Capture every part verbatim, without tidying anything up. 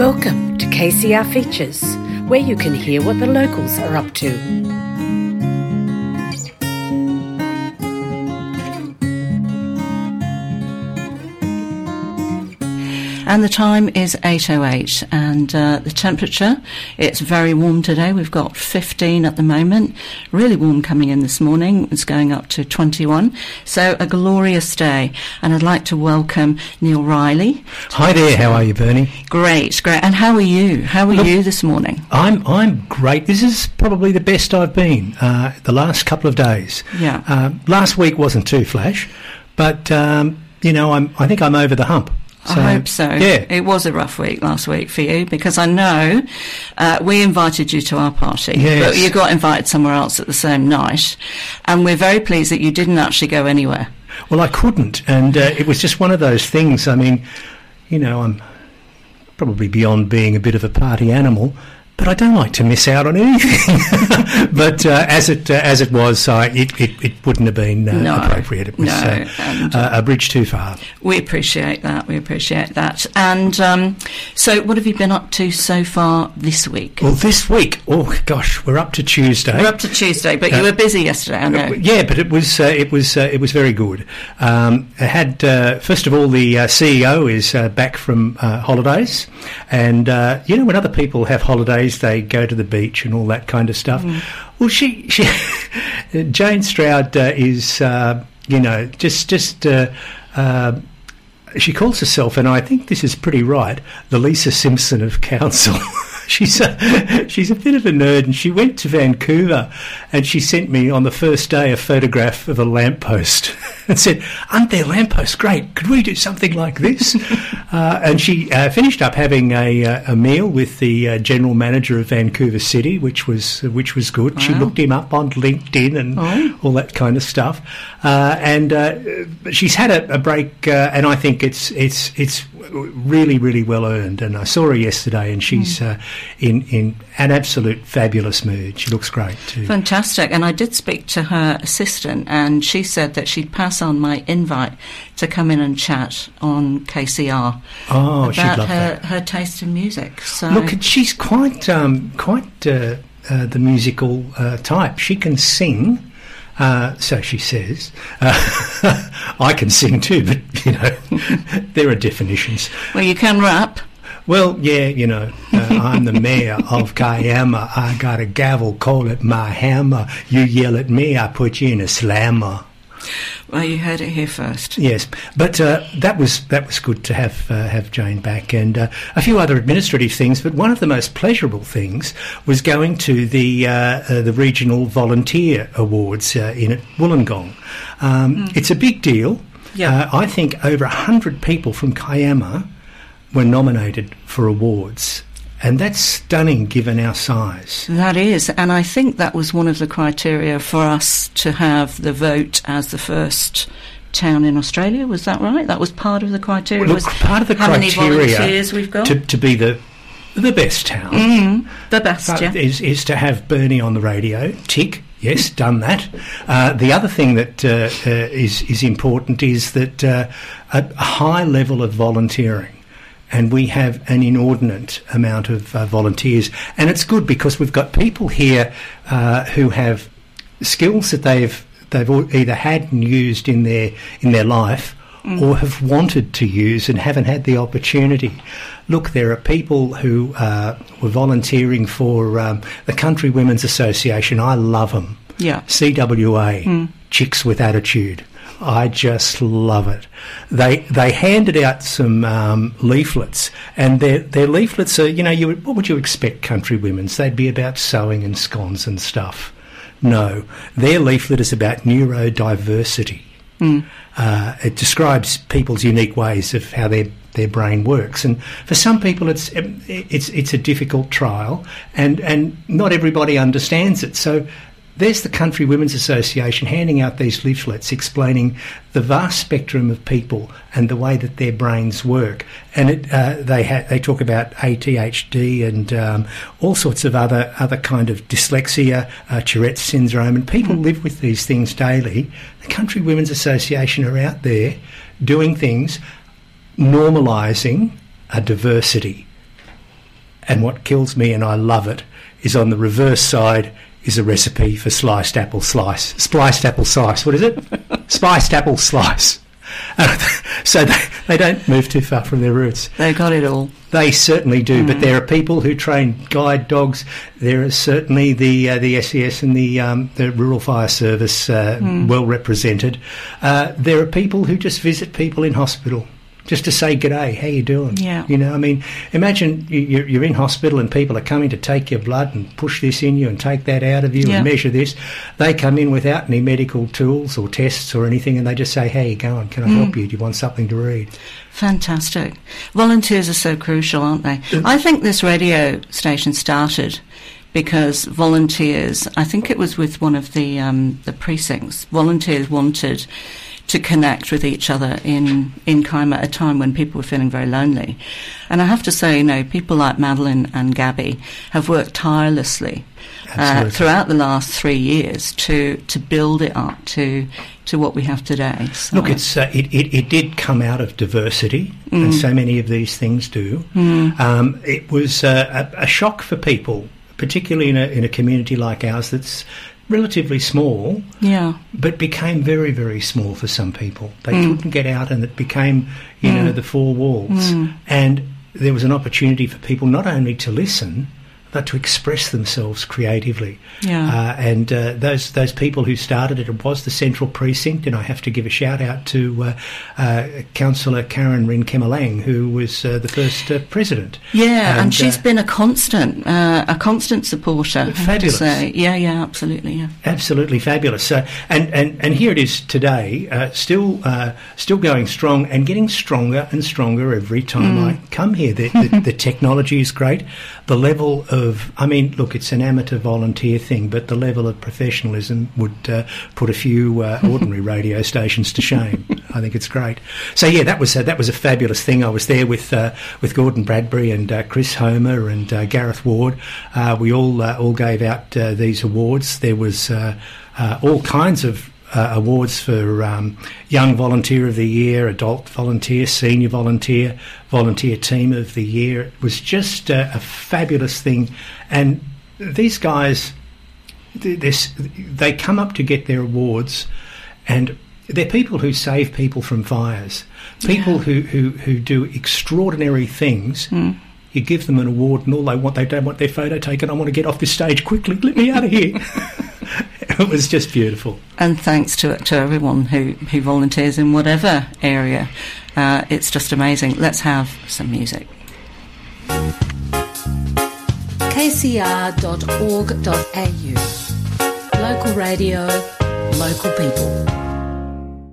Welcome to K C R Features, where you can hear what the locals are up to. And the time is eight oh eight, and uh, the temperature, it's very warm today. We've got fifteen at the moment, really warm coming in this morning. It's going up to twenty-one, so a glorious day. And I'd like to welcome Neil Reilly. Hi there, how are you, Bernie? Great, great. And how are you? How are Look, you this morning? I'm I'm great. This is probably the best I've been uh, the last couple of days. Yeah. Uh, last week wasn't too flash, but, um, you know, I'm I think I'm over the hump. So, I hope so. Yeah. It was a rough week last week for you, because I know uh, we invited you to our party, yes. But you got invited somewhere else at the same night, and we're very pleased that you didn't actually go anywhere. Well, I couldn't, and uh, it was just one of those things. I mean, you know, I'm probably beyond being a bit of a party animal, but I don't like to miss out on anything. But uh, as it uh, as it was, uh, it, it, it wouldn't have been uh, no, appropriate. It was no, uh, and, uh, a bridge too far. We appreciate that. We appreciate that. And um, so what have you been up to so far this week? Well, this week, oh, gosh, we're up to Tuesday. We're up to Tuesday, but uh, you were busy yesterday, I know. Yeah, but it was uh, it was, uh, it was very good. Um, I had, uh, first of all, the uh, C E O is uh, back from uh, holidays. And, uh, you know, when other people have holidays, they go to the beach and all that kind of stuff. Mm. Well, she, she Jane Stroud uh, is, uh, you know, just just uh, uh, she calls herself, and I think this is pretty right, the Lisa Simpson of council. She's a, she's a bit of a nerd, and she went to Vancouver, and she sent me on the first day a photograph of a lamppost and said, aren't there lampposts great? Could we do something like this? uh, and she uh, finished up having a, uh, a meal with the uh, general manager of Vancouver City, which was uh, which was good. Wow. She looked him up on LinkedIn and oh. all that kind of stuff. Uh, and uh, she's had a, a break, uh, and I think it's it's it's really, really well earned. And I saw her yesterday, and she's... Mm. Uh, In, in an absolute fabulous mood. She looks great too. Fantastic. And I did speak to her assistant, and she said that she'd pass on my invite to come in and chat on K C R oh, about she'd love her, that. her taste in music. So look, she's quite um, quite uh, uh, the musical uh, type. She can sing. Uh, so she says, uh, I can sing too, but, you know, there are definitions. Well, you can rap. Well, yeah, you know, uh, I'm the mayor of Kiama. I got a gavel, call it my hammer. You yell at me, I put you in a slammer. Well, you heard it here first. Yes, but uh, that was that was good to have uh, have Jane back, and uh, a few other administrative things. But one of the most pleasurable things was going to the uh, uh, the regional volunteer awards uh, in at Wollongong. Um, mm. It's a big deal. Yeah, uh, I think over a hundred people from Kiama were nominated for awards, and that's stunning given our size. That is, and I think that was one of the criteria for us to have the vote as the first town in Australia. Was that right? That was part of the criteria. Well, look, was part of the how criteria many volunteers we've got to, to be the the best town. Mm, the best, yeah. Is is to have Bernie on the radio. Tick. Yes, done that. Uh, the other thing that uh, uh, is is important is that uh, a high level of volunteering. And we have an inordinate amount of uh, volunteers. And it's good because we've got people here uh, who have skills that they've they've either had and used in their in their life mm. or have wanted to use and haven't had the opportunity. Look, there are people who uh, were volunteering for um, the Country Women's Association. I love them. Yeah. C W A, mm. Chicks with Attitude. I just love it. They they handed out some um, leaflets, and their their leaflets are, you know, you would, what would you expect Country Women's? They'd be about sewing and scones and stuff. No, their leaflet is about neurodiversity. Mm. Uh, it describes people's unique ways of how their their brain works, and for some people it's it's it's a difficult trial, and and not everybody understands it. So there's the Country Women's Association handing out these leaflets explaining the vast spectrum of people and the way that their brains work. And it, uh, they ha- they talk about A D H D and um, all sorts of other, other kind of dyslexia, uh, Tourette's syndrome, and people live with these things daily. The Country Women's Association are out there doing things, normalising a diversity. And what kills me, and I love it, is on the reverse side is a recipe for sliced apple slice. Spliced apple slice. What is it? Spiced apple slice. So they, they don't move too far from their roots. They got it all. They certainly do. Mm. But there are people who train guide dogs. There are certainly the uh, the S E S and the um, the Rural Fire Service uh, mm. well represented. Uh, there are people who just visit people in hospital just to say g'day, how you doing? Yeah. You know, I mean, imagine you're, you're in hospital and people are coming to take your blood and push this in you and take that out of you yeah. and measure this. They come in without any medical tools or tests or anything, and they just say, how you going? Can I mm. help you? Do you want something to read? Fantastic. Volunteers are so crucial, aren't they? Uh, I think this radio station started because volunteers, I think it was with one of the um, the precincts, volunteers wanted to connect with each other in, in Kiama at a time when people were feeling very lonely. And I have to say, you know, people like Madeline and Gabby have worked tirelessly uh, throughout the last three years to, to build it up to to what we have today. So. Look, it's, uh, it, it, it did come out of diversity, mm. and so many of these things do. Mm. Um, it was uh, a, a shock for people, particularly in a, in a community like ours that's relatively small, yeah, but became very, very small for some people. They mm. couldn't get out, and it became, you mm. know, the four walls. Mm. And there was an opportunity for people not only to listen, but to express themselves creatively. Yeah. Uh, and uh, those those people who started it, it was the Central Precinct, and I have to give a shout-out to uh, uh, Councillor Karen Rin Kemalang, who was uh, the first uh, president. Yeah, and, and she's uh, been a constant, uh, a constant supporter, fabulous. I have to say. Yeah, yeah, absolutely, yeah. Absolutely fabulous. So, and, and, and here it is today, uh, still uh, still going strong and getting stronger and stronger every time mm. I come here. The, the, the technology is great. The level of Of, I mean, look, it's an amateur volunteer thing, but the level of professionalism would uh, put a few uh, ordinary radio stations to shame. I think it's great. So yeah, that was a, that was a fabulous thing. I was there with uh, with Gordon Bradbury and uh, Chris Homer and uh, Gareth Ward. Uh, we all uh, all gave out uh, these awards. There was uh, uh, all kinds of uh, awards for um, Young Volunteer of the Year, Adult Volunteer, Senior Volunteer, Volunteer Team of the Year. It was just a, a fabulous thing. And these guys, they come up to get their awards, and they're people who save people from fires, people yeah. who, who, who do extraordinary things. Mm. You give them an award and all they want, they don't want their photo taken. I want to get off this stage quickly. Let me out of here. It was just beautiful. And thanks to to everyone who, who volunteers in whatever area. Uh, it's just amazing. Let's have some music. K C R dot org dot A U. Local radio, local people.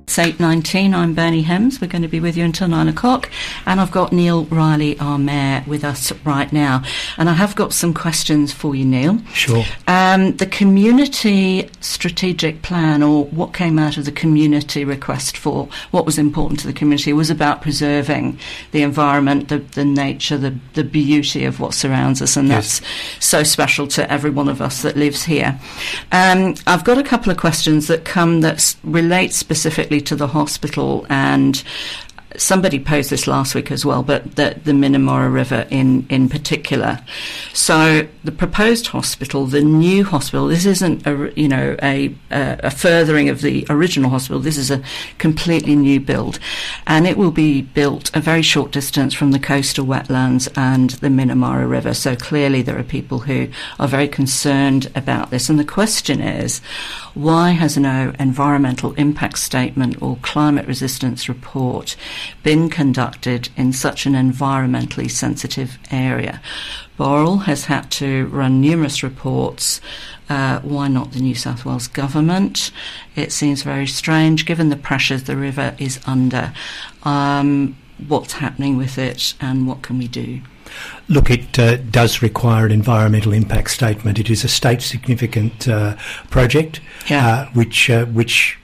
It's eight nineteen. I'm Bernie Hems. We're going to be with you until nine o'clock. And I've got Neil Reilly, our mayor, with us right now. And I have got some questions for you, Neil. Sure. Um, the community strategic plan, or what came out of the community request for what was important to the community, was about preserving the environment, the, the nature, the, the beauty of what surrounds us. And yes. that's so special to every one of us that lives here. Um, I've got a couple of questions that come that relate specifically to the hospital, and somebody posed this last week as well, but the, the Minamara River in, in particular. So the proposed hospital, the new hospital, this isn't a, you know, a, a furthering of the original hospital. This is a completely new build, and it will be built a very short distance from the coastal wetlands and the Minamara River. So clearly there are people who are very concerned about this. And the question is, why has no environmental impact statement or climate resistance report been conducted in such an environmentally sensitive area? Borrell has had to run numerous reports. Uh, why not the New South Wales government? It seems very strange given the pressures the river is under. Um, what's happening with it, and what can we do? Look, it uh, does require an environmental impact statement. It is a state significant uh, project, yeah. uh, which uh, which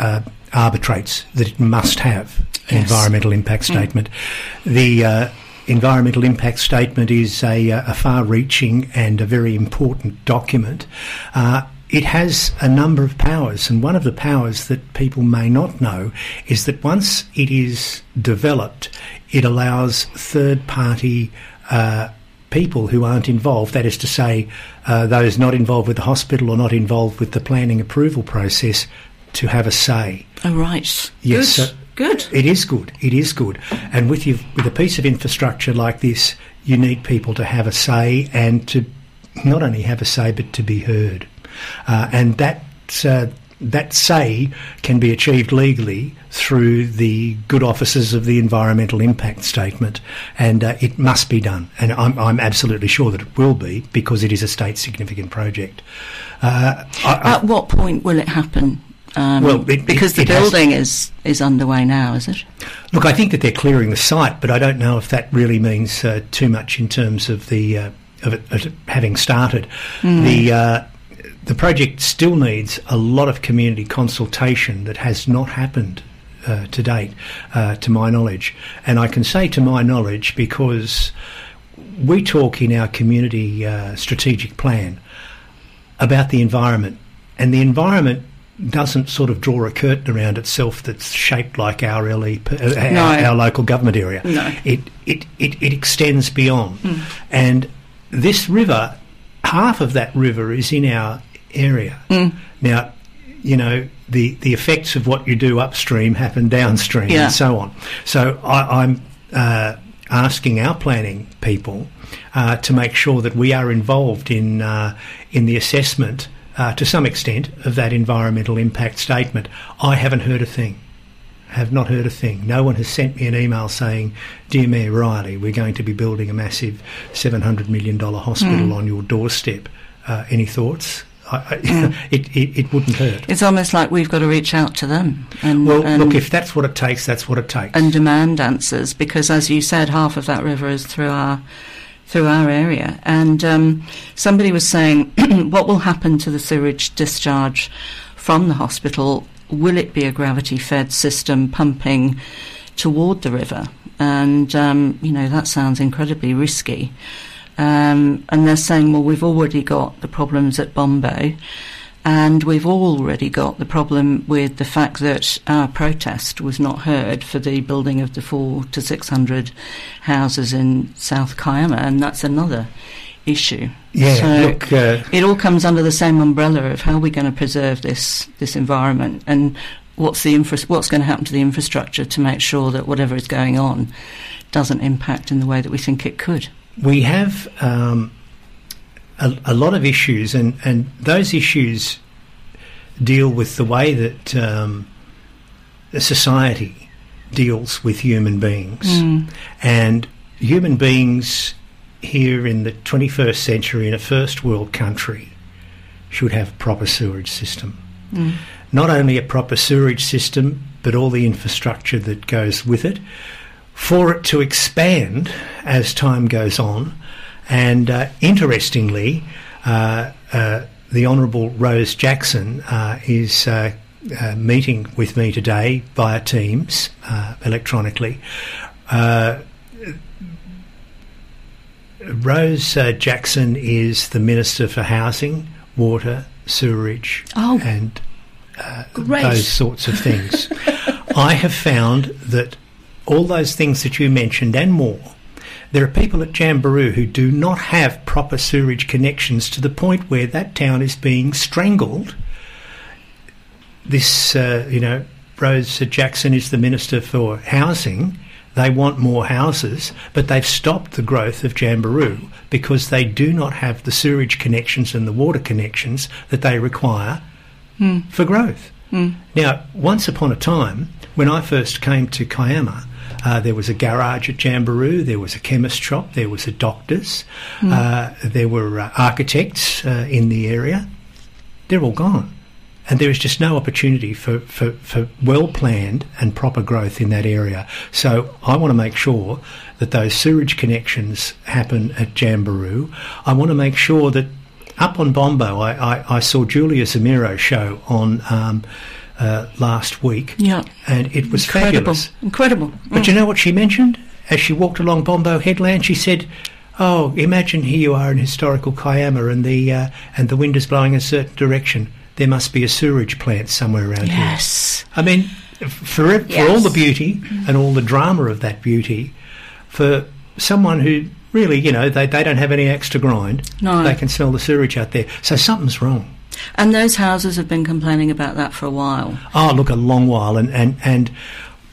uh, arbitrates that it must have an yes. environmental impact statement. Mm. The uh, environmental impact statement is a, a far-reaching and a very important document. Uh, it has a number of powers, and one of the powers that people may not know is that once it is developed, it allows third-party uh, people who aren't involved, that is to say uh, those not involved with the hospital or not involved with the planning approval process, to have a say. Oh, right. Yes. Good. So good. It is good. It is good. And with, you, with a piece of infrastructure like this, you need people to have a say, and to not only have a say but to be heard. Uh, and that uh, that say can be achieved legally through the good offices of the environmental impact statement, and uh, it must be done. And I'm, I'm absolutely sure that it will be, because it is a state-significant project. Uh, I, I, At what point will it happen? Um, well, it, because it, the it building has, is is underway now, is it? Look, I think that they're clearing the site, but I don't know if that really means uh, too much in terms of the uh, of, it, of it having started. Mm. The uh, the project still needs a lot of community consultation that has not happened uh, to date, uh, to my knowledge. And I can say to my knowledge because we talk in our community uh, strategic plan about the environment, and the environment doesn't sort of draw a curtain around itself that's shaped like our L E P, uh, no. our, our local government area. No. It, it, it, it extends beyond. Mm. And this river, half of that river is in our area. Mm. Now, you know, the, the effects of what you do upstream happen downstream, yeah, and so on. So I, I'm uh, asking our planning people uh, to make sure that we are involved in uh, in the assessment Uh, to some extent, of that environmental impact statement. I haven't heard a thing. Have not heard a thing. No one has sent me an email saying, "Dear Mayor Reilly, we're going to be building a massive seven hundred million dollars hospital mm. on your doorstep. Uh, any thoughts?" I, I, mm. it, it, it wouldn't hurt. It's almost like we've got to reach out to them. And, well, and look, if that's what it takes, that's what it takes. And demand answers, because as you said, half of that river is through our... through our area. And um, somebody was saying, what will happen to the sewage discharge from the hospital? Will it be a gravity-fed system pumping toward the river? And, um, you know, that sounds incredibly risky. Um, and they're saying, well, we've already got the problems at Bombo, and we've already got the problem with the fact that our protest was not heard for the building of the four to six hundred houses in South Kiama, and that's another issue. Yeah, so look, uh, it all comes under the same umbrella of how we're going to preserve this this environment, and what's the infra- what's going to happen to the infrastructure to make sure that whatever is going on doesn't impact in the way that we think it could. We have. Um A, a lot of issues, and, and those issues deal with the way that um, society deals with human beings. Mm. And human beings here in the twenty-first century in a first world country should have a proper sewerage system. Mm. Not only a proper sewerage system, but all the infrastructure that goes with it, for it to expand as time goes on. And uh, interestingly, uh, uh, the Honourable Rose Jackson uh, is uh, uh, meeting with me today via Teams, uh, electronically. Uh, Rose uh, Jackson is the Minister for Housing, Water, Sewerage, oh, and uh, those sorts of things. I have found that all those things that you mentioned and more, there are people at Jamboree who do not have proper sewerage connections, to the point where that town is being strangled. This, uh, you know, Rose Jackson is the Minister for Housing. They want more houses, but they've stopped the growth of Jamboree because they do not have the sewerage connections and the water connections that they require mm. for growth. Mm. Now, once upon a time, when I first came to Kiama, Uh, there was a garage at Jamboree, there was a chemist shop, there was a doctor's, mm. uh, there were uh, architects uh, in the area. They're all gone. And there is just no opportunity for, for, for well-planned and proper growth in that area. So I want to make sure that those sewerage connections happen at Jamboree. I want to make sure that up on Bombo, I, I, I saw Julia Zamiro's show on... Um, Uh, last week, yeah, and it was incredible. Fabulous, incredible. Mm. But you know what she mentioned as she walked along Bombo Headland? She said, "Oh, imagine here you are in historical Kiama, and the uh, and the wind is blowing a certain direction. There must be a sewerage plant somewhere around yes. here." Yes, I mean, for it, yes. for all the beauty mm. and all the drama of that beauty, for someone who really, you know, they, they don't have any axe to grind. No. They can smell the sewerage out there. So something's wrong. And those houses have been complaining about that for a while. Oh, look, a long while. And, and, and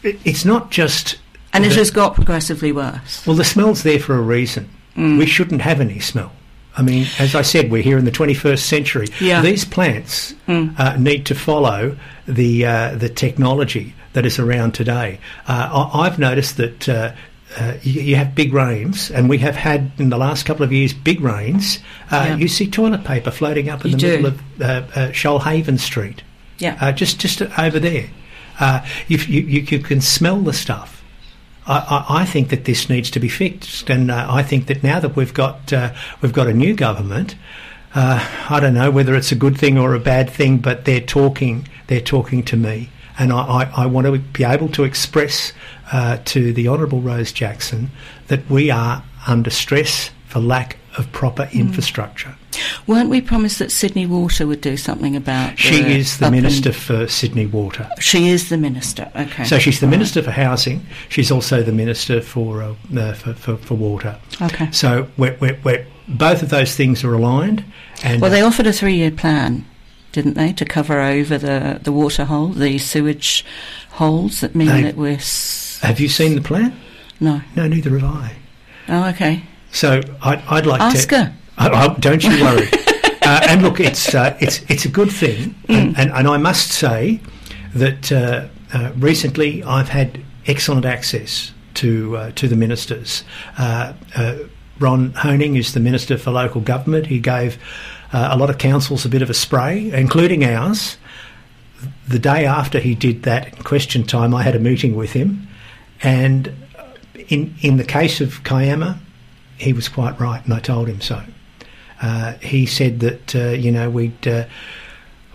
it's not just... And it the, has got progressively worse. Well, the smell's there for a reason. Mm. We shouldn't have any smell. I mean, as I said, we're here in the twenty-first century. Yeah. These plants mm. uh, need to follow the uh, the technology that is around today. Uh, I, I've noticed that uh, uh, you, you have big rains, and we have had in the last couple of years big rains. Uh, yeah. You see toilet paper floating up in you the do. middle of uh, uh, Shoalhaven Street. Yeah, uh, just just over there. Uh, you, you you can smell the stuff. I, I think that this needs to be fixed, and uh, I think that now that we've got uh, we've got a new government, uh, I don't know whether it's a good thing or a bad thing, but they're talking they're talking to me, and I, I, I want to be able to express uh, to the Honourable Rose Jackson that we are under stress for lack of proper mm. infrastructure. Weren't we promised that Sydney Water would do something about... She the is the Minister for Sydney Water. She is the Minister, OK. So she's the right. Minister for Housing. She's also the Minister for uh, uh, for, for, for Water. OK. So we're, we're, we're, both of those things are aligned. And well, they offered a three-year plan, didn't they, to cover over the, the water hole, the sewage holes that mean they, that we're... S- have you seen the plan? No. No, neither have I. Oh, OK. So I'd, I'd like Ask to... Ask her. Oh, don't you worry. uh, and look, it's uh, it's it's a good thing, and, mm. and, and I must say that uh, uh, recently I've had excellent access to uh, to the ministers. Uh, uh, Ron Honing is the Minister for Local Government. He gave uh, a lot of councils a bit of a spray, including ours. The day after he did that, in question time, I had a meeting with him, and in in the case of Kiama, he was quite right, and I told him so. Uh, he said that uh, you know we'd uh,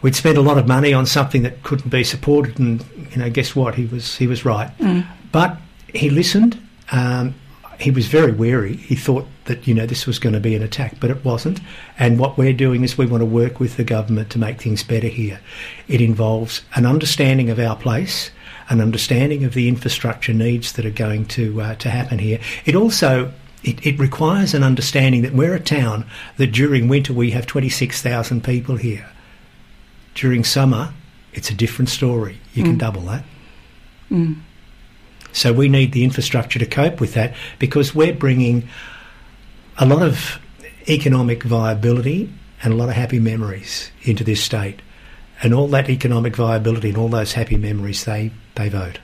we'd spent a lot of money on something that couldn't be supported, and you know guess what, he was he was right. Mm. But he listened. Um, he was very wary. He thought that you know this was going to be an attack, but it wasn't. And what we're doing is we want to work with the government to make things better here. It involves an understanding of our place, an understanding of the infrastructure needs that are going to uh, to happen here. It also It, it requires an understanding that we're a town that during winter we have twenty-six thousand people here. During summer, it's a different story. You mm. can double that. Mm. So we need the infrastructure to cope with that because we're bringing a lot of economic viability and a lot of happy memories into this state. And all that economic viability and all those happy memories, they, they vote.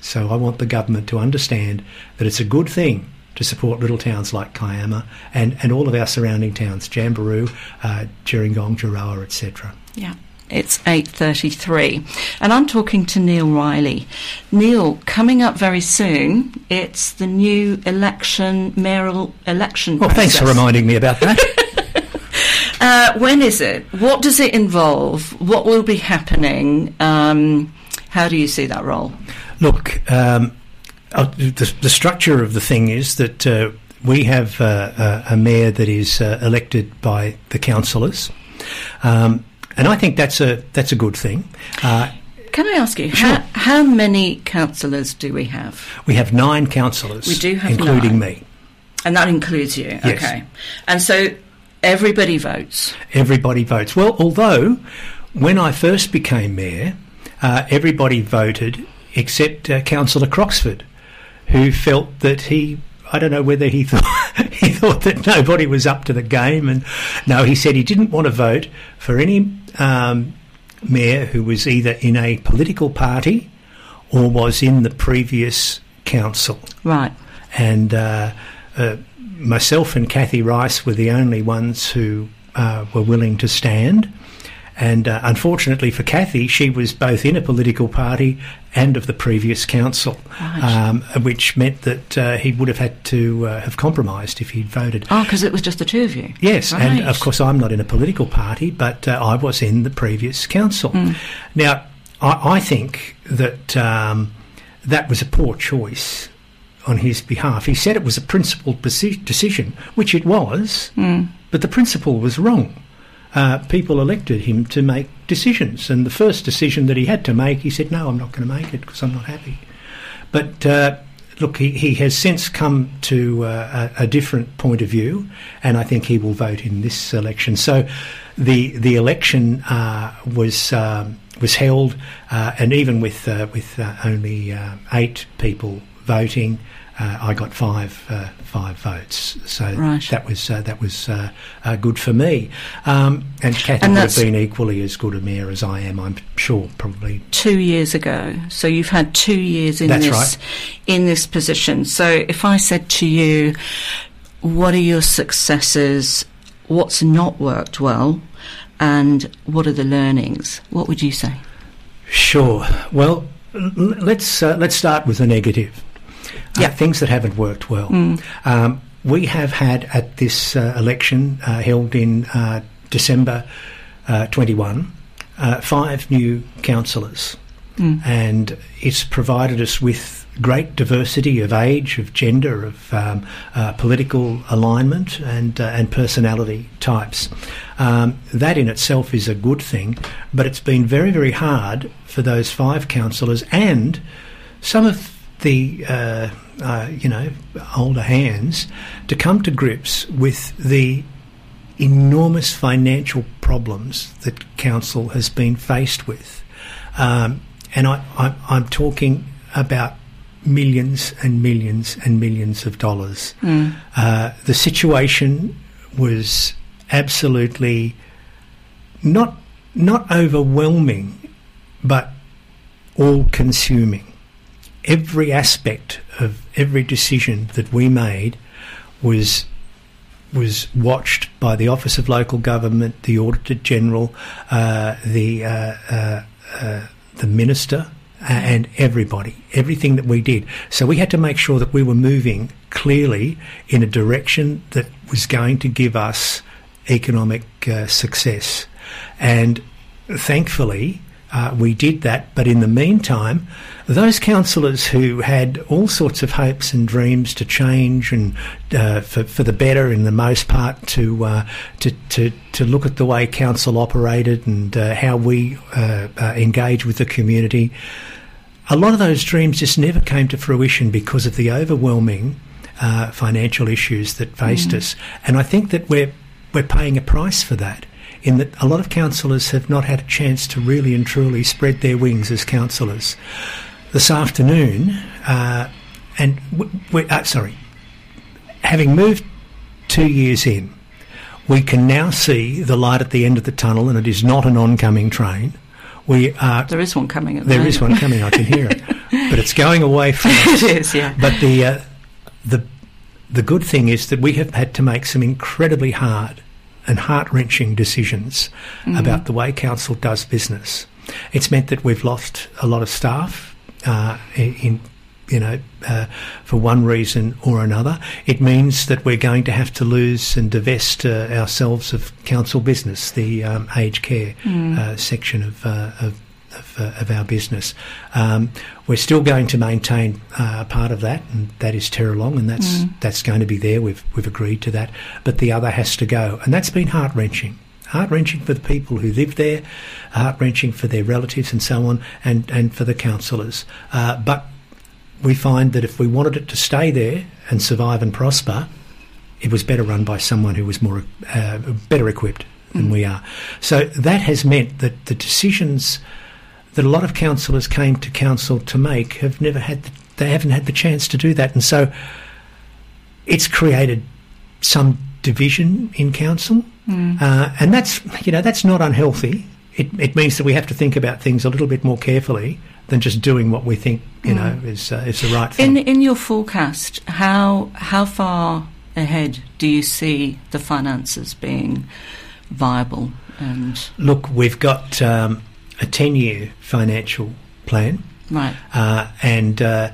So I want the government to understand that it's a good thing to support little towns like Kiama and, and all of our surrounding towns, Jamboree, uh, Turingong, Jaroah, et cetera. Yeah, it's eight thirty-three. And I'm talking to Neil Reilly. Neil, coming up very soon, it's the new election, mayoral election Well, process. Thanks for reminding me about that. uh, when is it? What does it involve? What will be happening? Um, how do you see that role? Look... Um, Uh, the, the structure of the thing is that uh, we have uh, a, a mayor that is uh, elected by the councillors, um, and I think that's a that's a good thing. Uh, Can I ask you, sure. how, how many councillors do we have? We have nine councillors. We do have including nine. me, and that includes you. Yes. Okay, and so everybody votes. Everybody votes. Well, although when I first became mayor, uh, everybody voted except uh, Councillor Croxford, who felt that he, I don't know whether he thought he thought that nobody was up to the game. And no, he said he didn't want to vote for any um, mayor who was either in a political party or was in the previous council. Right. And uh, uh, myself and Kathy Rice were the only ones who uh, were willing to stand. And uh, unfortunately for Kathy, she was both in a political party and of the previous council, right. um, which meant that uh, he would have had to uh, have compromised if he'd voted. Oh, because it was just the two of you. Yes, right. And of course I'm not in a political party, but uh, I was in the previous council. Mm. Now, I, I think that um, that was a poor choice on his behalf. He said it was a principled deci- decision, which it was, mm. but the principle was wrong. Uh, people elected him to make decisions, and the first decision that he had to make, he said, no, I'm not going to make it because I'm not happy. But uh, look, he, he has since come to uh, a, a different point of view, and I think he will vote in this election. So the the election uh, was um, was held, uh, and even with uh, with uh, only uh, eight people voting, uh, I got five uh, five votes. So right. that was uh, that was uh, uh, good for me. Um, and Kathy and would have been equally as good a mayor as I am, I'm sure, probably. Two years ago. So you've had two years in that's this right. in this position. So if I said to you, what are your successes? What's not worked well, and what are the learnings? What would you say? Sure. Well, l- let's uh, let's start with the negative. Yeah, uh, things that haven't worked well. Mm. Um, we have had at this uh, election uh, held in uh, December uh, twenty-one uh, five new councillors, mm. and it's provided us with great diversity of age, of gender, of um, uh, political alignment and uh, and personality types. Um, that in itself is a good thing, but it's been very, very hard for those five councillors and some of the, uh, uh, you know, older hands to come to grips with the enormous financial problems that council has been faced with. Um, and I, I, I'm talking about millions and millions and millions of dollars. Mm. Uh, the situation was absolutely not not overwhelming, but all-consuming. Every aspect of every decision that we made was was watched by the Office of Local Government, the Auditor General, uh, the uh, uh, uh, the Minister. And everybody, everything that we did. So we had to make sure that we were moving clearly in a direction that was going to give us economic uh, success. And thankfully, uh, we did that. But in the meantime, those councillors who had all sorts of hopes and dreams to change and uh, for, for the better, in the most part, to uh, to, to to look at the way council operated and uh, how we uh, uh, engage with the community, a lot of those dreams just never came to fruition because of the overwhelming uh, financial issues that faced mm. us. And I think that we're we're paying a price for that, in that a lot of councillors have not had a chance to really and truly spread their wings as councillors. This afternoon, uh, and we, we, uh, sorry, having moved two years in, we can now see the light at the end of the tunnel, and it is not an oncoming train. We are, there is one coming. At the there moment. is one coming. I can hear it, but it's going away from us. It is, yeah. But the uh, the the good thing is that we have had to make some incredibly hard and heart-wrenching decisions mm-hmm. about the way council does business. It's meant that we've lost a lot of staff. Uh, in you know, uh, for one reason or another. It means that we're going to have to lose and divest uh, ourselves of council business, the um, aged care mm. uh, section of uh, of, of, uh, of our business. Um, we're still going to maintain uh, part of that, and that is Terralong, and that's mm. that's going to be there. We've we've agreed to that, but the other has to go, and that's been heart wrenching. Heart wrenching for the people who live there, heart wrenching for their relatives and so on, and and for the councillors. Uh, but we find that if we wanted it to stay there and survive and prosper, it was better run by someone who was more uh, better equipped than mm. we are. So that has meant that the decisions that a lot of councillors came to council to make have never had the, they haven't had the chance to do that, and so it's created some division in council, mm. uh, and that's you know that's not unhealthy. It, it means that we have to think about things a little bit more carefully than just doing what we think, you know, mm. is uh, is the right thing. In in your forecast, how how far ahead do you see the finances being viable? And look, we've got um, a ten-year financial plan, right? Uh, and uh,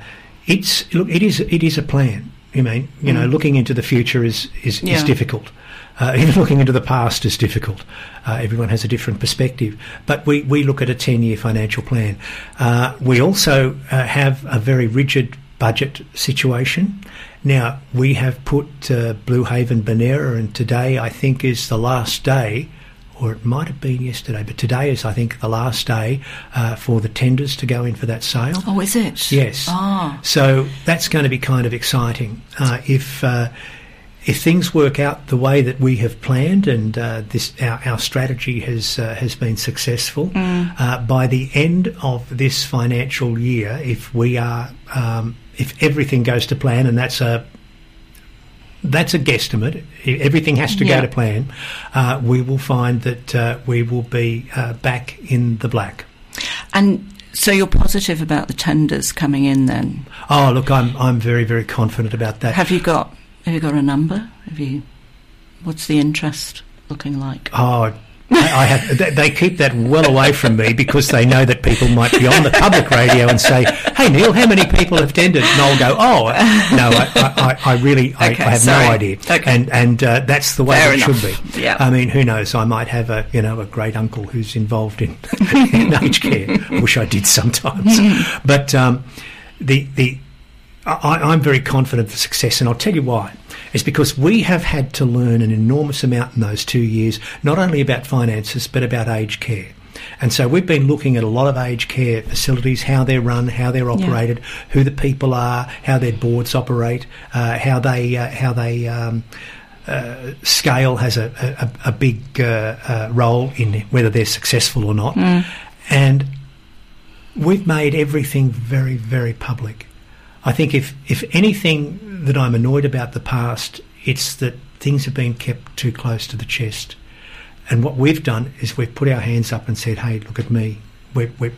it's look, it is it is a plan. You mean you mm. know, looking into the future is is, yeah. is difficult. Uh, even looking into the past is difficult. Uh, everyone has a different perspective. But we, we look at a ten-year financial plan. Uh, we also uh, have a very rigid budget situation. Now, we have put uh, Blue Haven Bonera, and today I think is the last day or it might have been yesterday, but today is, I think, the last day uh, for the tenders to go in for that sale. Oh, is it? Yes. Ah. So that's going to be kind of exciting. Uh, if uh, if things work out the way that we have planned and uh, this our, our strategy has uh, has been successful, mm. uh, by the end of this financial year, if we are um, if everything goes to plan, and that's a That's a guesstimate. Everything has to yep. go to plan. Uh, we will find that uh, we will be uh, back in the black. And so you're positive about the tenders coming in then? Oh, look, I'm I'm very, very confident about that. Have you got Have you got a number? Have you? What's the interest looking like? Oh. I have, they keep that well away from me because they know that people might be on the public radio and say, "Hey Neil, how many people have tendered?" And I'll go, "Oh, no, I, I, I really, I, okay, I have sorry. no idea." Okay. And and uh, that's the way Fair it enough. should be. Yep. I mean, who knows? I might have a you know a great uncle who's involved in, in aged care. I wish I did sometimes, but um, the the I, I'm very confident for success, and I'll tell you why. It's because we have had to learn an enormous amount in those two years, not only about finances, but about aged care. And so we've been looking at a lot of aged care facilities, how they're run, how they're operated, yeah. who the people are, how their boards operate, uh, how they uh, how they um, uh, scale has a, a, a big uh, uh, role in whether they're successful or not. Mm. And we've made everything very, very public. I think if, if anything that I'm annoyed about the past, it's that things have been kept too close to the chest. And what we've done is we've put our hands up and said, hey, look at me, we're, we're,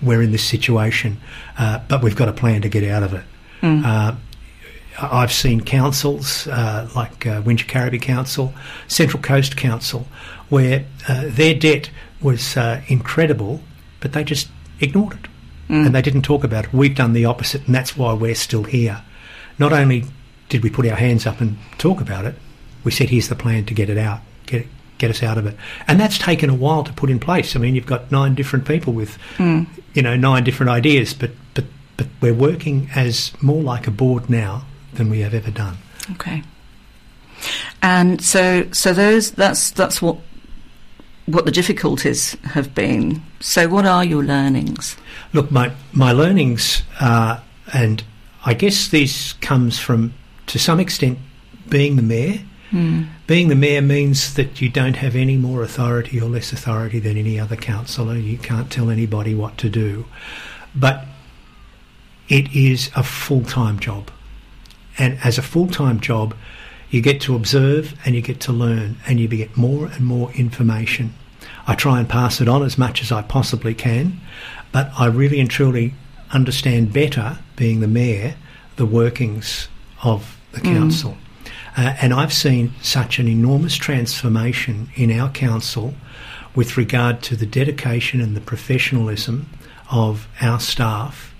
we're in this situation, uh, but we've got a plan to get out of it. Mm. Uh, I've seen councils uh, like uh, Winchester-Caribbee Council, Central Coast Council, where uh, their debt was uh, incredible, but they just ignored it. Mm. And they didn't talk about it. We've done the opposite, and that's why we're still here. Not only did we put our hands up and talk about it, we said, here's the plan to get it out, get it, get us out of it. And that's taken a while to put in place. I mean, you've got nine different people with, mm. you know, nine different ideas, but, but, but we're working as more like a board now than we have ever done. Okay. And so so those that's that's what... what the difficulties have been. So what are your learnings? Look, my my learnings are, and I guess this comes from, to some extent, being the mayor. Mm. Being the mayor means that you don't have any more authority or less authority than any other councillor. You can't tell anybody what to do. But it is a full-time job. And as a full-time job, you get to observe and you get to learn and you get more and more information. I try and pass it on as much as I possibly can, but I really and truly understand better, being the mayor, the workings of the council. Mm. Uh, and I've seen such an enormous transformation in our council with regard to the dedication and the professionalism of our staff.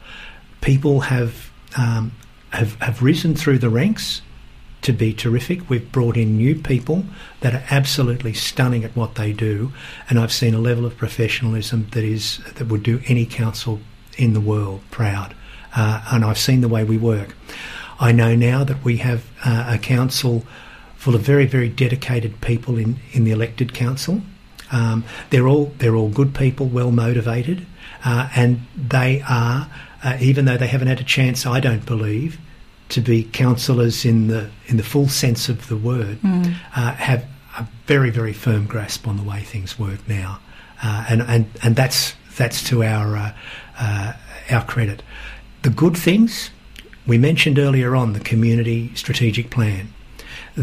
People have um, have, have risen through the ranks to be terrific. We've brought in new people that are absolutely stunning at what they do, and I've seen a level of professionalism that is that would do any council in the world proud. Uh, and I've seen the way we work. I know now that we have uh, a council full of very, very dedicated people in, in the elected council. Um, they're all they're all good people, well motivated, uh, and they are, uh, even though they haven't had a chance, I don't believe, to be councillors in the in the full sense of the word, mm. uh, have a very, very firm grasp on the way things work now, uh, and and and that's that's to our uh, uh, our credit. The good things we mentioned earlier on, the community strategic plan,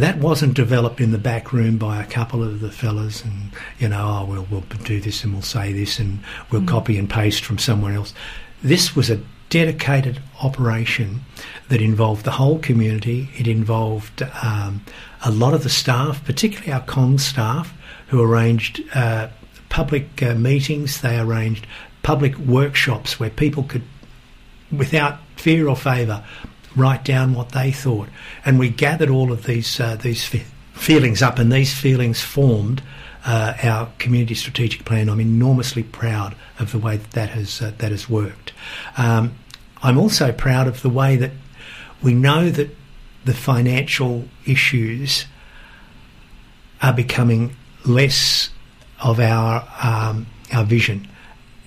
that wasn't developed in the back room by a couple of the fellas, and you know, oh we'll we'll do this and we'll say this and we'll mm. copy and paste from somewhere else. This was a dedicated operation that involved the whole community. It involved um, a lot of the staff, particularly our Comm staff, who arranged uh, public uh, meetings. They arranged public workshops where people could, without fear or favour, write down what they thought. And we gathered all of these uh, these fe- feelings up, and these feelings formed uh, our community strategic plan. I'm enormously proud of the way that that has uh, that has worked. Um, I'm also proud of the way that we know that the financial issues are becoming less of our um, our vision.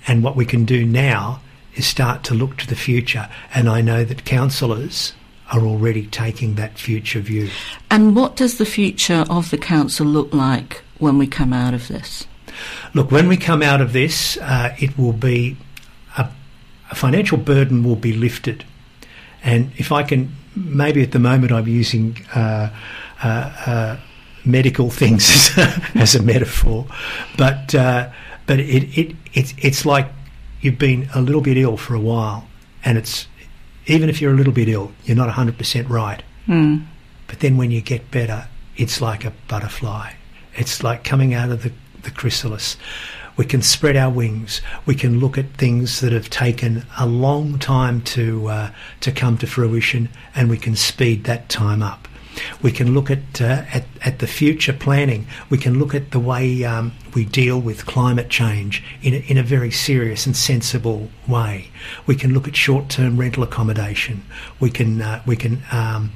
And what we can do now is start to look to the future. And I know that councillors are already taking that future view. And what does the future of the council look like when we come out of this? Look, when we come out of this, uh, it will be a, a financial burden will be lifted. And if I can, maybe at the moment I'm using uh, uh, uh, medical things as a metaphor, but uh, but it, it it's it's like you've been a little bit ill for a while, and it's even if you're a little bit ill, you're not one hundred percent right. Mm. But then when you get better, it's like a butterfly. It's like coming out of the the chrysalis. We can spread our wings. We can look at things that have taken a long time to uh, to come to fruition, and we can speed that time up. We can look at uh, at, at the future planning. We can look at the way um, we deal with climate change in a, in a very serious and sensible way. We can look at short-term rental accommodation. We can uh, we can um,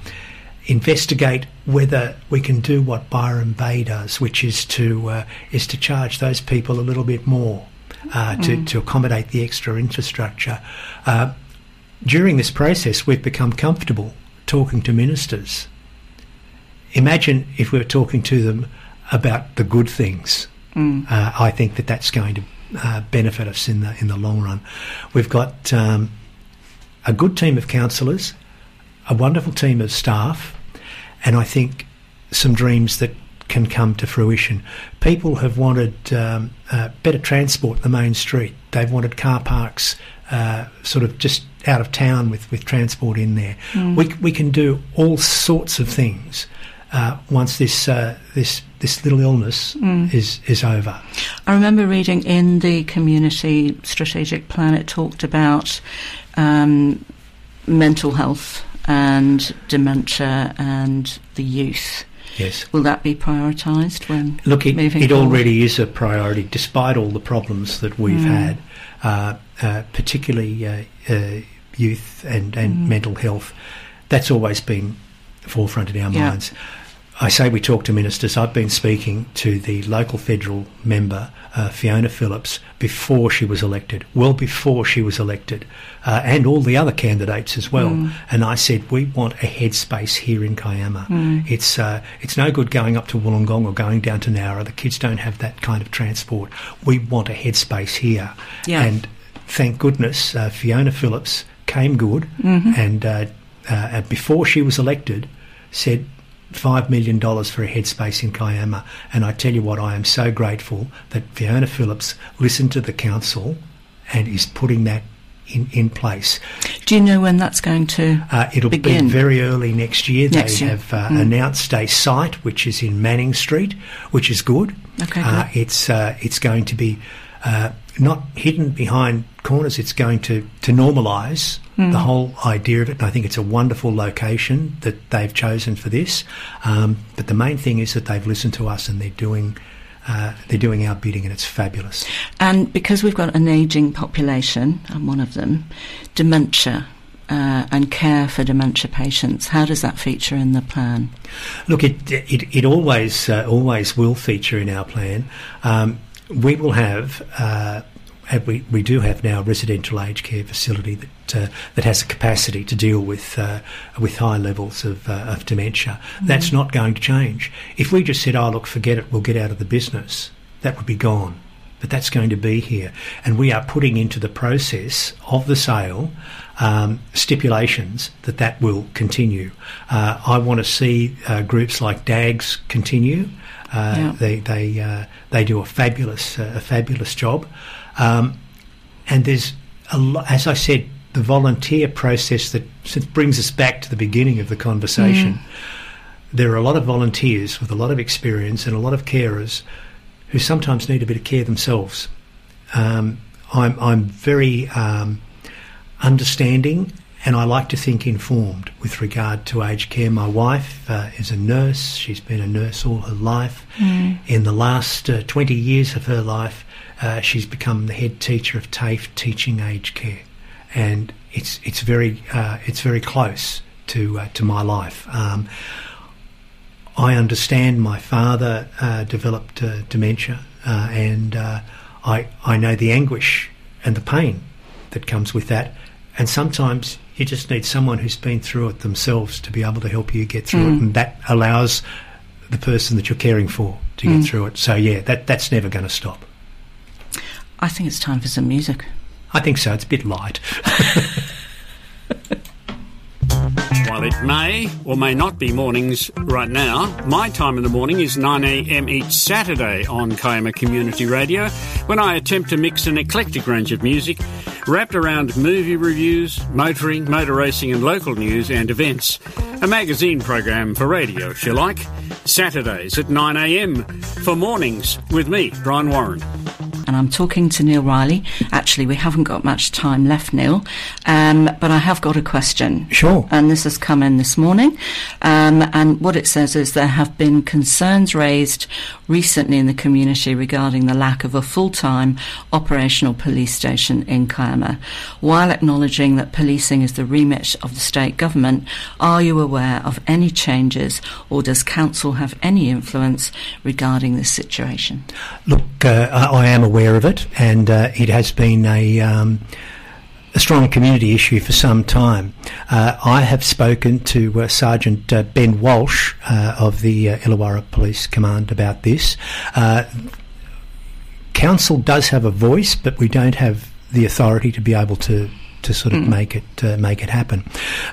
investigate whether we can do what Byron Bay does, which is to uh, is to charge those people a little bit more uh, to mm. to accommodate the extra infrastructure. Uh, during this process, we've become comfortable talking to ministers. Imagine if we were talking to them about the good things. Mm. Uh, I think that that's going to uh, benefit us in the in the long run. We've got um, a good team of councillors, a wonderful team of staff, and I think some dreams that can come to fruition. People have wanted um, uh, better transport in the main street. They've wanted car parks uh, sort of just out of town with, with transport in there. Mm. We we can do all sorts of things uh, once this uh, this this little illness mm. is, is over. I remember reading in the community strategic plan, it talked about um, mental health and dementia and the youth. Yes. Will that be prioritised when Look, it, moving it forward? Already is a priority, despite all the problems that we've mm. had, uh, uh, particularly uh, uh, youth and, and mm. mental health. That's always been forefront in our yeah. minds. I say we talk to ministers. I've been speaking to the local federal member, uh, Fiona Phillips, before she was elected, well before she was elected, uh, and all the other candidates as well. Mm. And I said, we want a headspace here in Kiama. Mm. It's uh, it's no good going up to Wollongong or going down to Nowra. The kids don't have that kind of transport. We want a headspace here. Yeah. And thank goodness uh, Fiona Phillips came good mm-hmm. and uh, uh, before she was elected said, five million dollars for a headspace in Kiama. And I tell you what, I am so grateful that Fiona Phillips listened to the council and is putting that in, in place. Do you know when that's going to uh, it'll begin? Be very early next year. Next they year. have uh, mm. announced a site which is in Manning Street, which is good. Okay, uh, good. It's, uh, it's going to be uh, not hidden behind corners. It's going to, to normalise the whole idea of it, and I think it's a wonderful location that they've chosen for this. Um, but the main thing is that they've listened to us and they're doing uh, they're doing our bidding, and it's fabulous. And because we've got an ageing population, I'm one of them, dementia uh, and care for dementia patients, how does that feature in the plan? Look, it it, it always uh, always will feature in our plan. Um, we will have. Uh, We, we do have now a residential aged care facility that uh, that has a capacity to deal with uh, with high levels of, uh, of dementia. Mm. That's not going to change. If we just said, oh, look, forget it, we'll get out of the business, that would be gone. But that's going to be here. And we are putting into the process of the sale um, stipulations that that will continue. Uh, I want to see uh, groups like D A Gs continue. Uh, yeah. They they uh, they do a fabulous uh, a fabulous job. Um, and there's, a lo- as I said, the volunteer process that brings us back to the beginning of the conversation. Mm. There are a lot of volunteers with a lot of experience and a lot of carers who sometimes need a bit of care themselves. Um, I'm, I'm very um, understanding, and I like to think informed with regard to aged care. My wife uh, is a nurse. She's been a nurse all her life. Mm. In the last uh, twenty years of her life, Uh, she's become the head teacher of TAFE, teaching aged care, and it's it's very uh, it's very close to uh, to my life. Um, I understand my father uh, developed uh, dementia uh, and uh, I I know the anguish and the pain that comes with that. And sometimes you just need someone who's been through it themselves to be able to help you get through mm. it, and that allows the person that you're caring for to mm. get through it. So yeah, that that's never going to stop. I think it's time for some music. I think so. It's a bit light. While it may or may not be mornings right now, my time in the morning is nine a.m. each Saturday on Kiama Community Radio, when I attempt to mix an eclectic range of music wrapped around movie reviews, motoring, motor racing and local news and events. A magazine program for radio, if you like. Saturdays at nine a.m. for Mornings with me, Brian Warren. And I'm talking to Neil Reilly. Actually, we haven't got much time left, Neil, um, but I have got a question. Sure. And this has come in this morning, um, and what it says is there have been concerns raised recently in the community regarding the lack of a full-time operational police station in Kiama. While acknowledging that policing is the remit of the state government, are you aware of any changes, or does council have any influence regarding this situation? Look, uh, I, I am aware of it, and uh, it has been a, um, a strong community issue for some time. Uh, I have spoken to uh, Sergeant uh, Ben Walsh uh, of the uh, Illawarra Police Command about this. Uh, council does have a voice, but we don't have the authority to be able to, to sort of mm. make it uh, make it happen.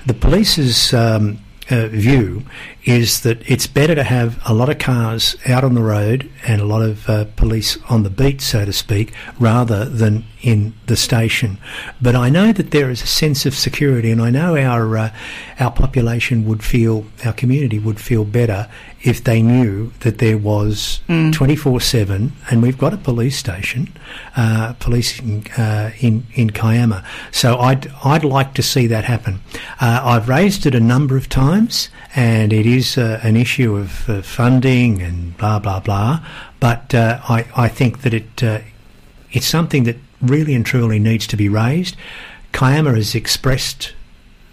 The police's um, uh, view is that it's better to have a lot of cars out on the road and a lot of uh, police on the beat, so to speak, rather than in the station. But I know that there is a sense of security, and I know our uh, our population would feel, our community would feel better if they knew that there was mm. twenty-four seven, and we've got a police station, uh, policing uh, in, in Kiama. So I'd, I'd like to see that happen. Uh, I've raised it a number of times, and it is is uh, an issue of uh, funding and blah, blah, blah, but uh, I, I think that it uh, it's something that really and truly needs to be raised. Kiama has expressed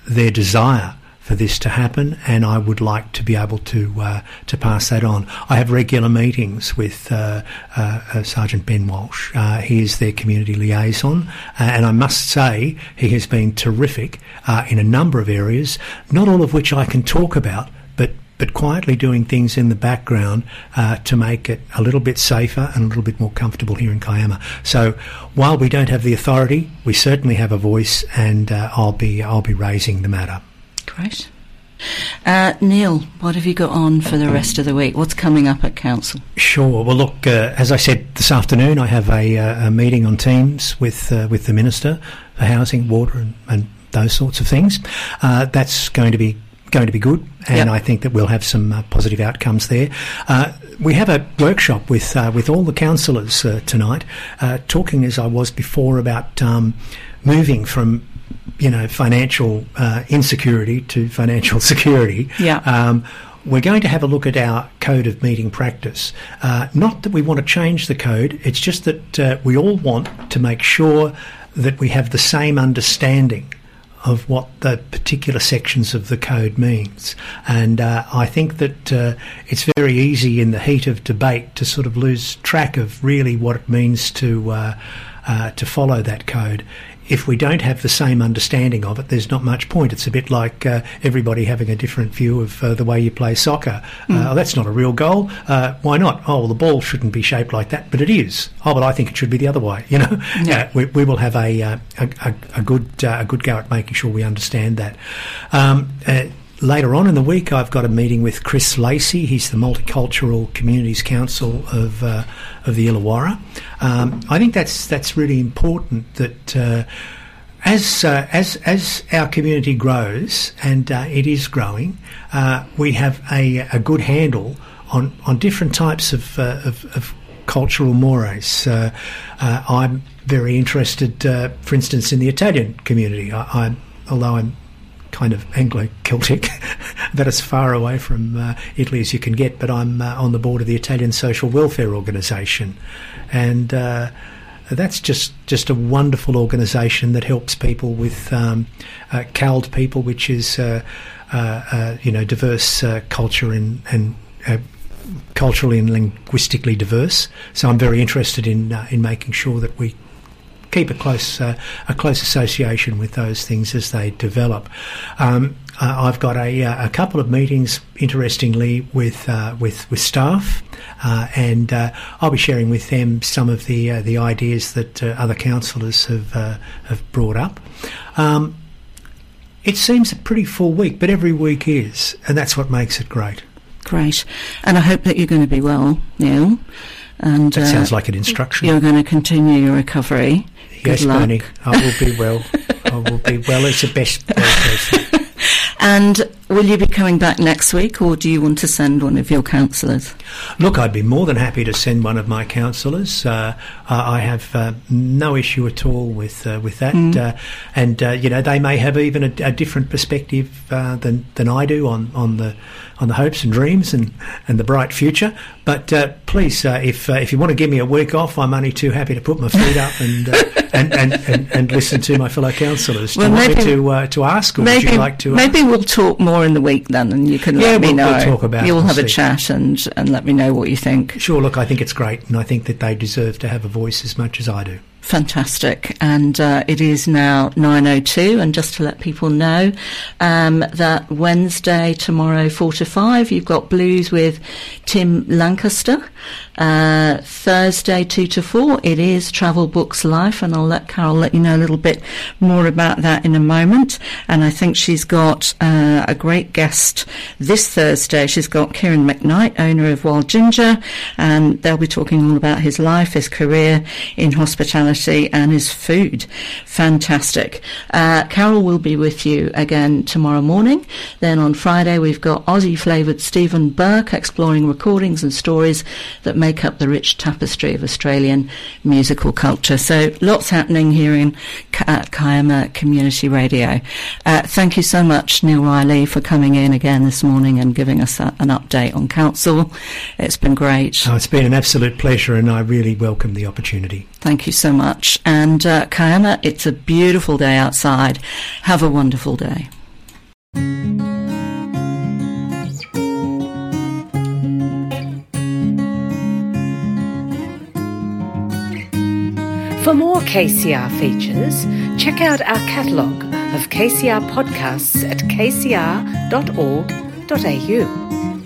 their desire for this to happen, and I would like to be able to uh, to pass that on. I have regular meetings with uh, uh, uh, Sergeant Ben Walsh. Uh, he is their community liaison, uh, and I must say he has been terrific uh, in a number of areas, not all of which I can talk about, but but quietly doing things in the background uh, to make it a little bit safer and a little bit more comfortable here in Kiama. So while we don't have the authority, we certainly have a voice, and uh, I'll be I'll be raising the matter. Great. Uh, Neil, what have you got on for the rest of the week? What's coming up at council? Sure. Well, look, uh, as I said, this afternoon I have a, uh, a meeting on Teams with uh, with the Minister for Housing, Water and, and those sorts of things. Uh, that's going to be going to be good, and yep. I think that we'll have some uh, positive outcomes there. Uh, we have a workshop with uh, with all the councillors uh, tonight, uh, talking, as I was before, about um, moving from you know financial uh, insecurity to financial security. Yeah. Um, we're going to have a look at our code of meeting practice. Uh, not that we want to change the code, it's just that uh, we all want to make sure that we have the same understanding of what the particular sections of the code means. And uh, I think that uh, it's very easy in the heat of debate to sort of lose track of really what it means to uh, uh, to follow that code. If we don't have the same understanding of it, there's not much point. It's a bit like uh, everybody having a different view of uh, the way you play soccer. Mm. Uh, oh, that's not a real goal. Uh, why not? Oh, well, the ball shouldn't be shaped like that, but it is. Oh, well, I think it should be the other way. You know, yeah. uh, we, we will have a uh, a, a good uh, a good go at making sure we understand that. Um, uh, Later on in the week, I've got a meeting with Chris Lacey. He's the Multicultural Communities Council of uh, of the Illawarra. Um, I think that's that's really important. That uh, as uh, as as our community grows, and uh, it is growing, uh, we have a, a good handle on, on different types of uh, of, of cultural mores. Uh, uh, I'm very interested, uh, for instance, in the Italian community. I, I although I'm kind of Anglo-Celtic, that is far away from uh, Italy as you can get, but I'm uh, on the board of the Italian Social Welfare Organisation, and uh, that's just, just a wonderful organisation that helps people with um, uh, C A L D people, which is uh, uh, uh, you know diverse uh, culture and, and uh, culturally and linguistically diverse. So I'm very interested in uh, in making sure that we keep a close uh, a close association with those things as they develop. Um, uh, I've got a, a couple of meetings, interestingly, with uh, with with staff, uh, and uh, I'll be sharing with them some of the uh, the ideas that uh, other councillors have uh, have brought up. Um, it seems a pretty full week, but every week is, and that's what makes it great. Great, and I hope that you're going to be well, Neil. And that uh, sounds like an instruction. You're going to continue your recovery. Yes, good luck. Bernie, I will be well. I will be well. It's the best. best And will you be coming back next week, or do you want to send one of your councillors? Look, I'd be more than happy to send one of my councillors. Uh, I have uh, no issue at all with uh, with that. Mm. Uh, and, uh, you know, they may have even a, a different perspective uh, than, than I do on, on the on the hopes and dreams and, and the bright future. But uh, please, uh, if uh, if you want to give me a week off, I'm only too happy to put my feet up and uh, and, and, and, and listen to my fellow councillors. Well, do you maybe, want me to, uh, to ask, or maybe, would you like to ask? Maybe we'll talk more in the week then, and you can yeah, let me we'll, know. We'll talk about You'll we'll have see. a chat and, and let me know what you think. Sure, look, I think it's great, and I think that they deserve to have a voice as much as I do. Fantastic. And uh, it is now nine oh two, and just to let people know um, that Wednesday, tomorrow, four to five, you've got Blues with Tim Lancaster. Uh, Thursday, two to four, it is Travel Books Life, and I'll let Carol let you know a little bit more about that in a moment. And I think she's got uh, a great guest this Thursday. She's got Kieran McKnight, owner of Wild Ginger, and they'll be talking all about his life, his career in hospitality, and his food. Fantastic. Uh, Carol will be with you again tomorrow morning. Then on Friday we've got Aussie flavoured Stephen Burke exploring recordings and stories that make up the rich tapestry of Australian musical culture. So lots happening here in at Kiama Community Radio. Uh, thank you so much, Neil Reilly, for coming in again this morning and giving us a, an update on council. It's been great. Oh, it's been an absolute pleasure, and I really welcome the opportunity. Thank you so much. much and uh, Kiama, it's a beautiful day outside. Have a wonderful day. For more K C R features, check out our catalogue of K C R podcasts at k c r dot org dot a u.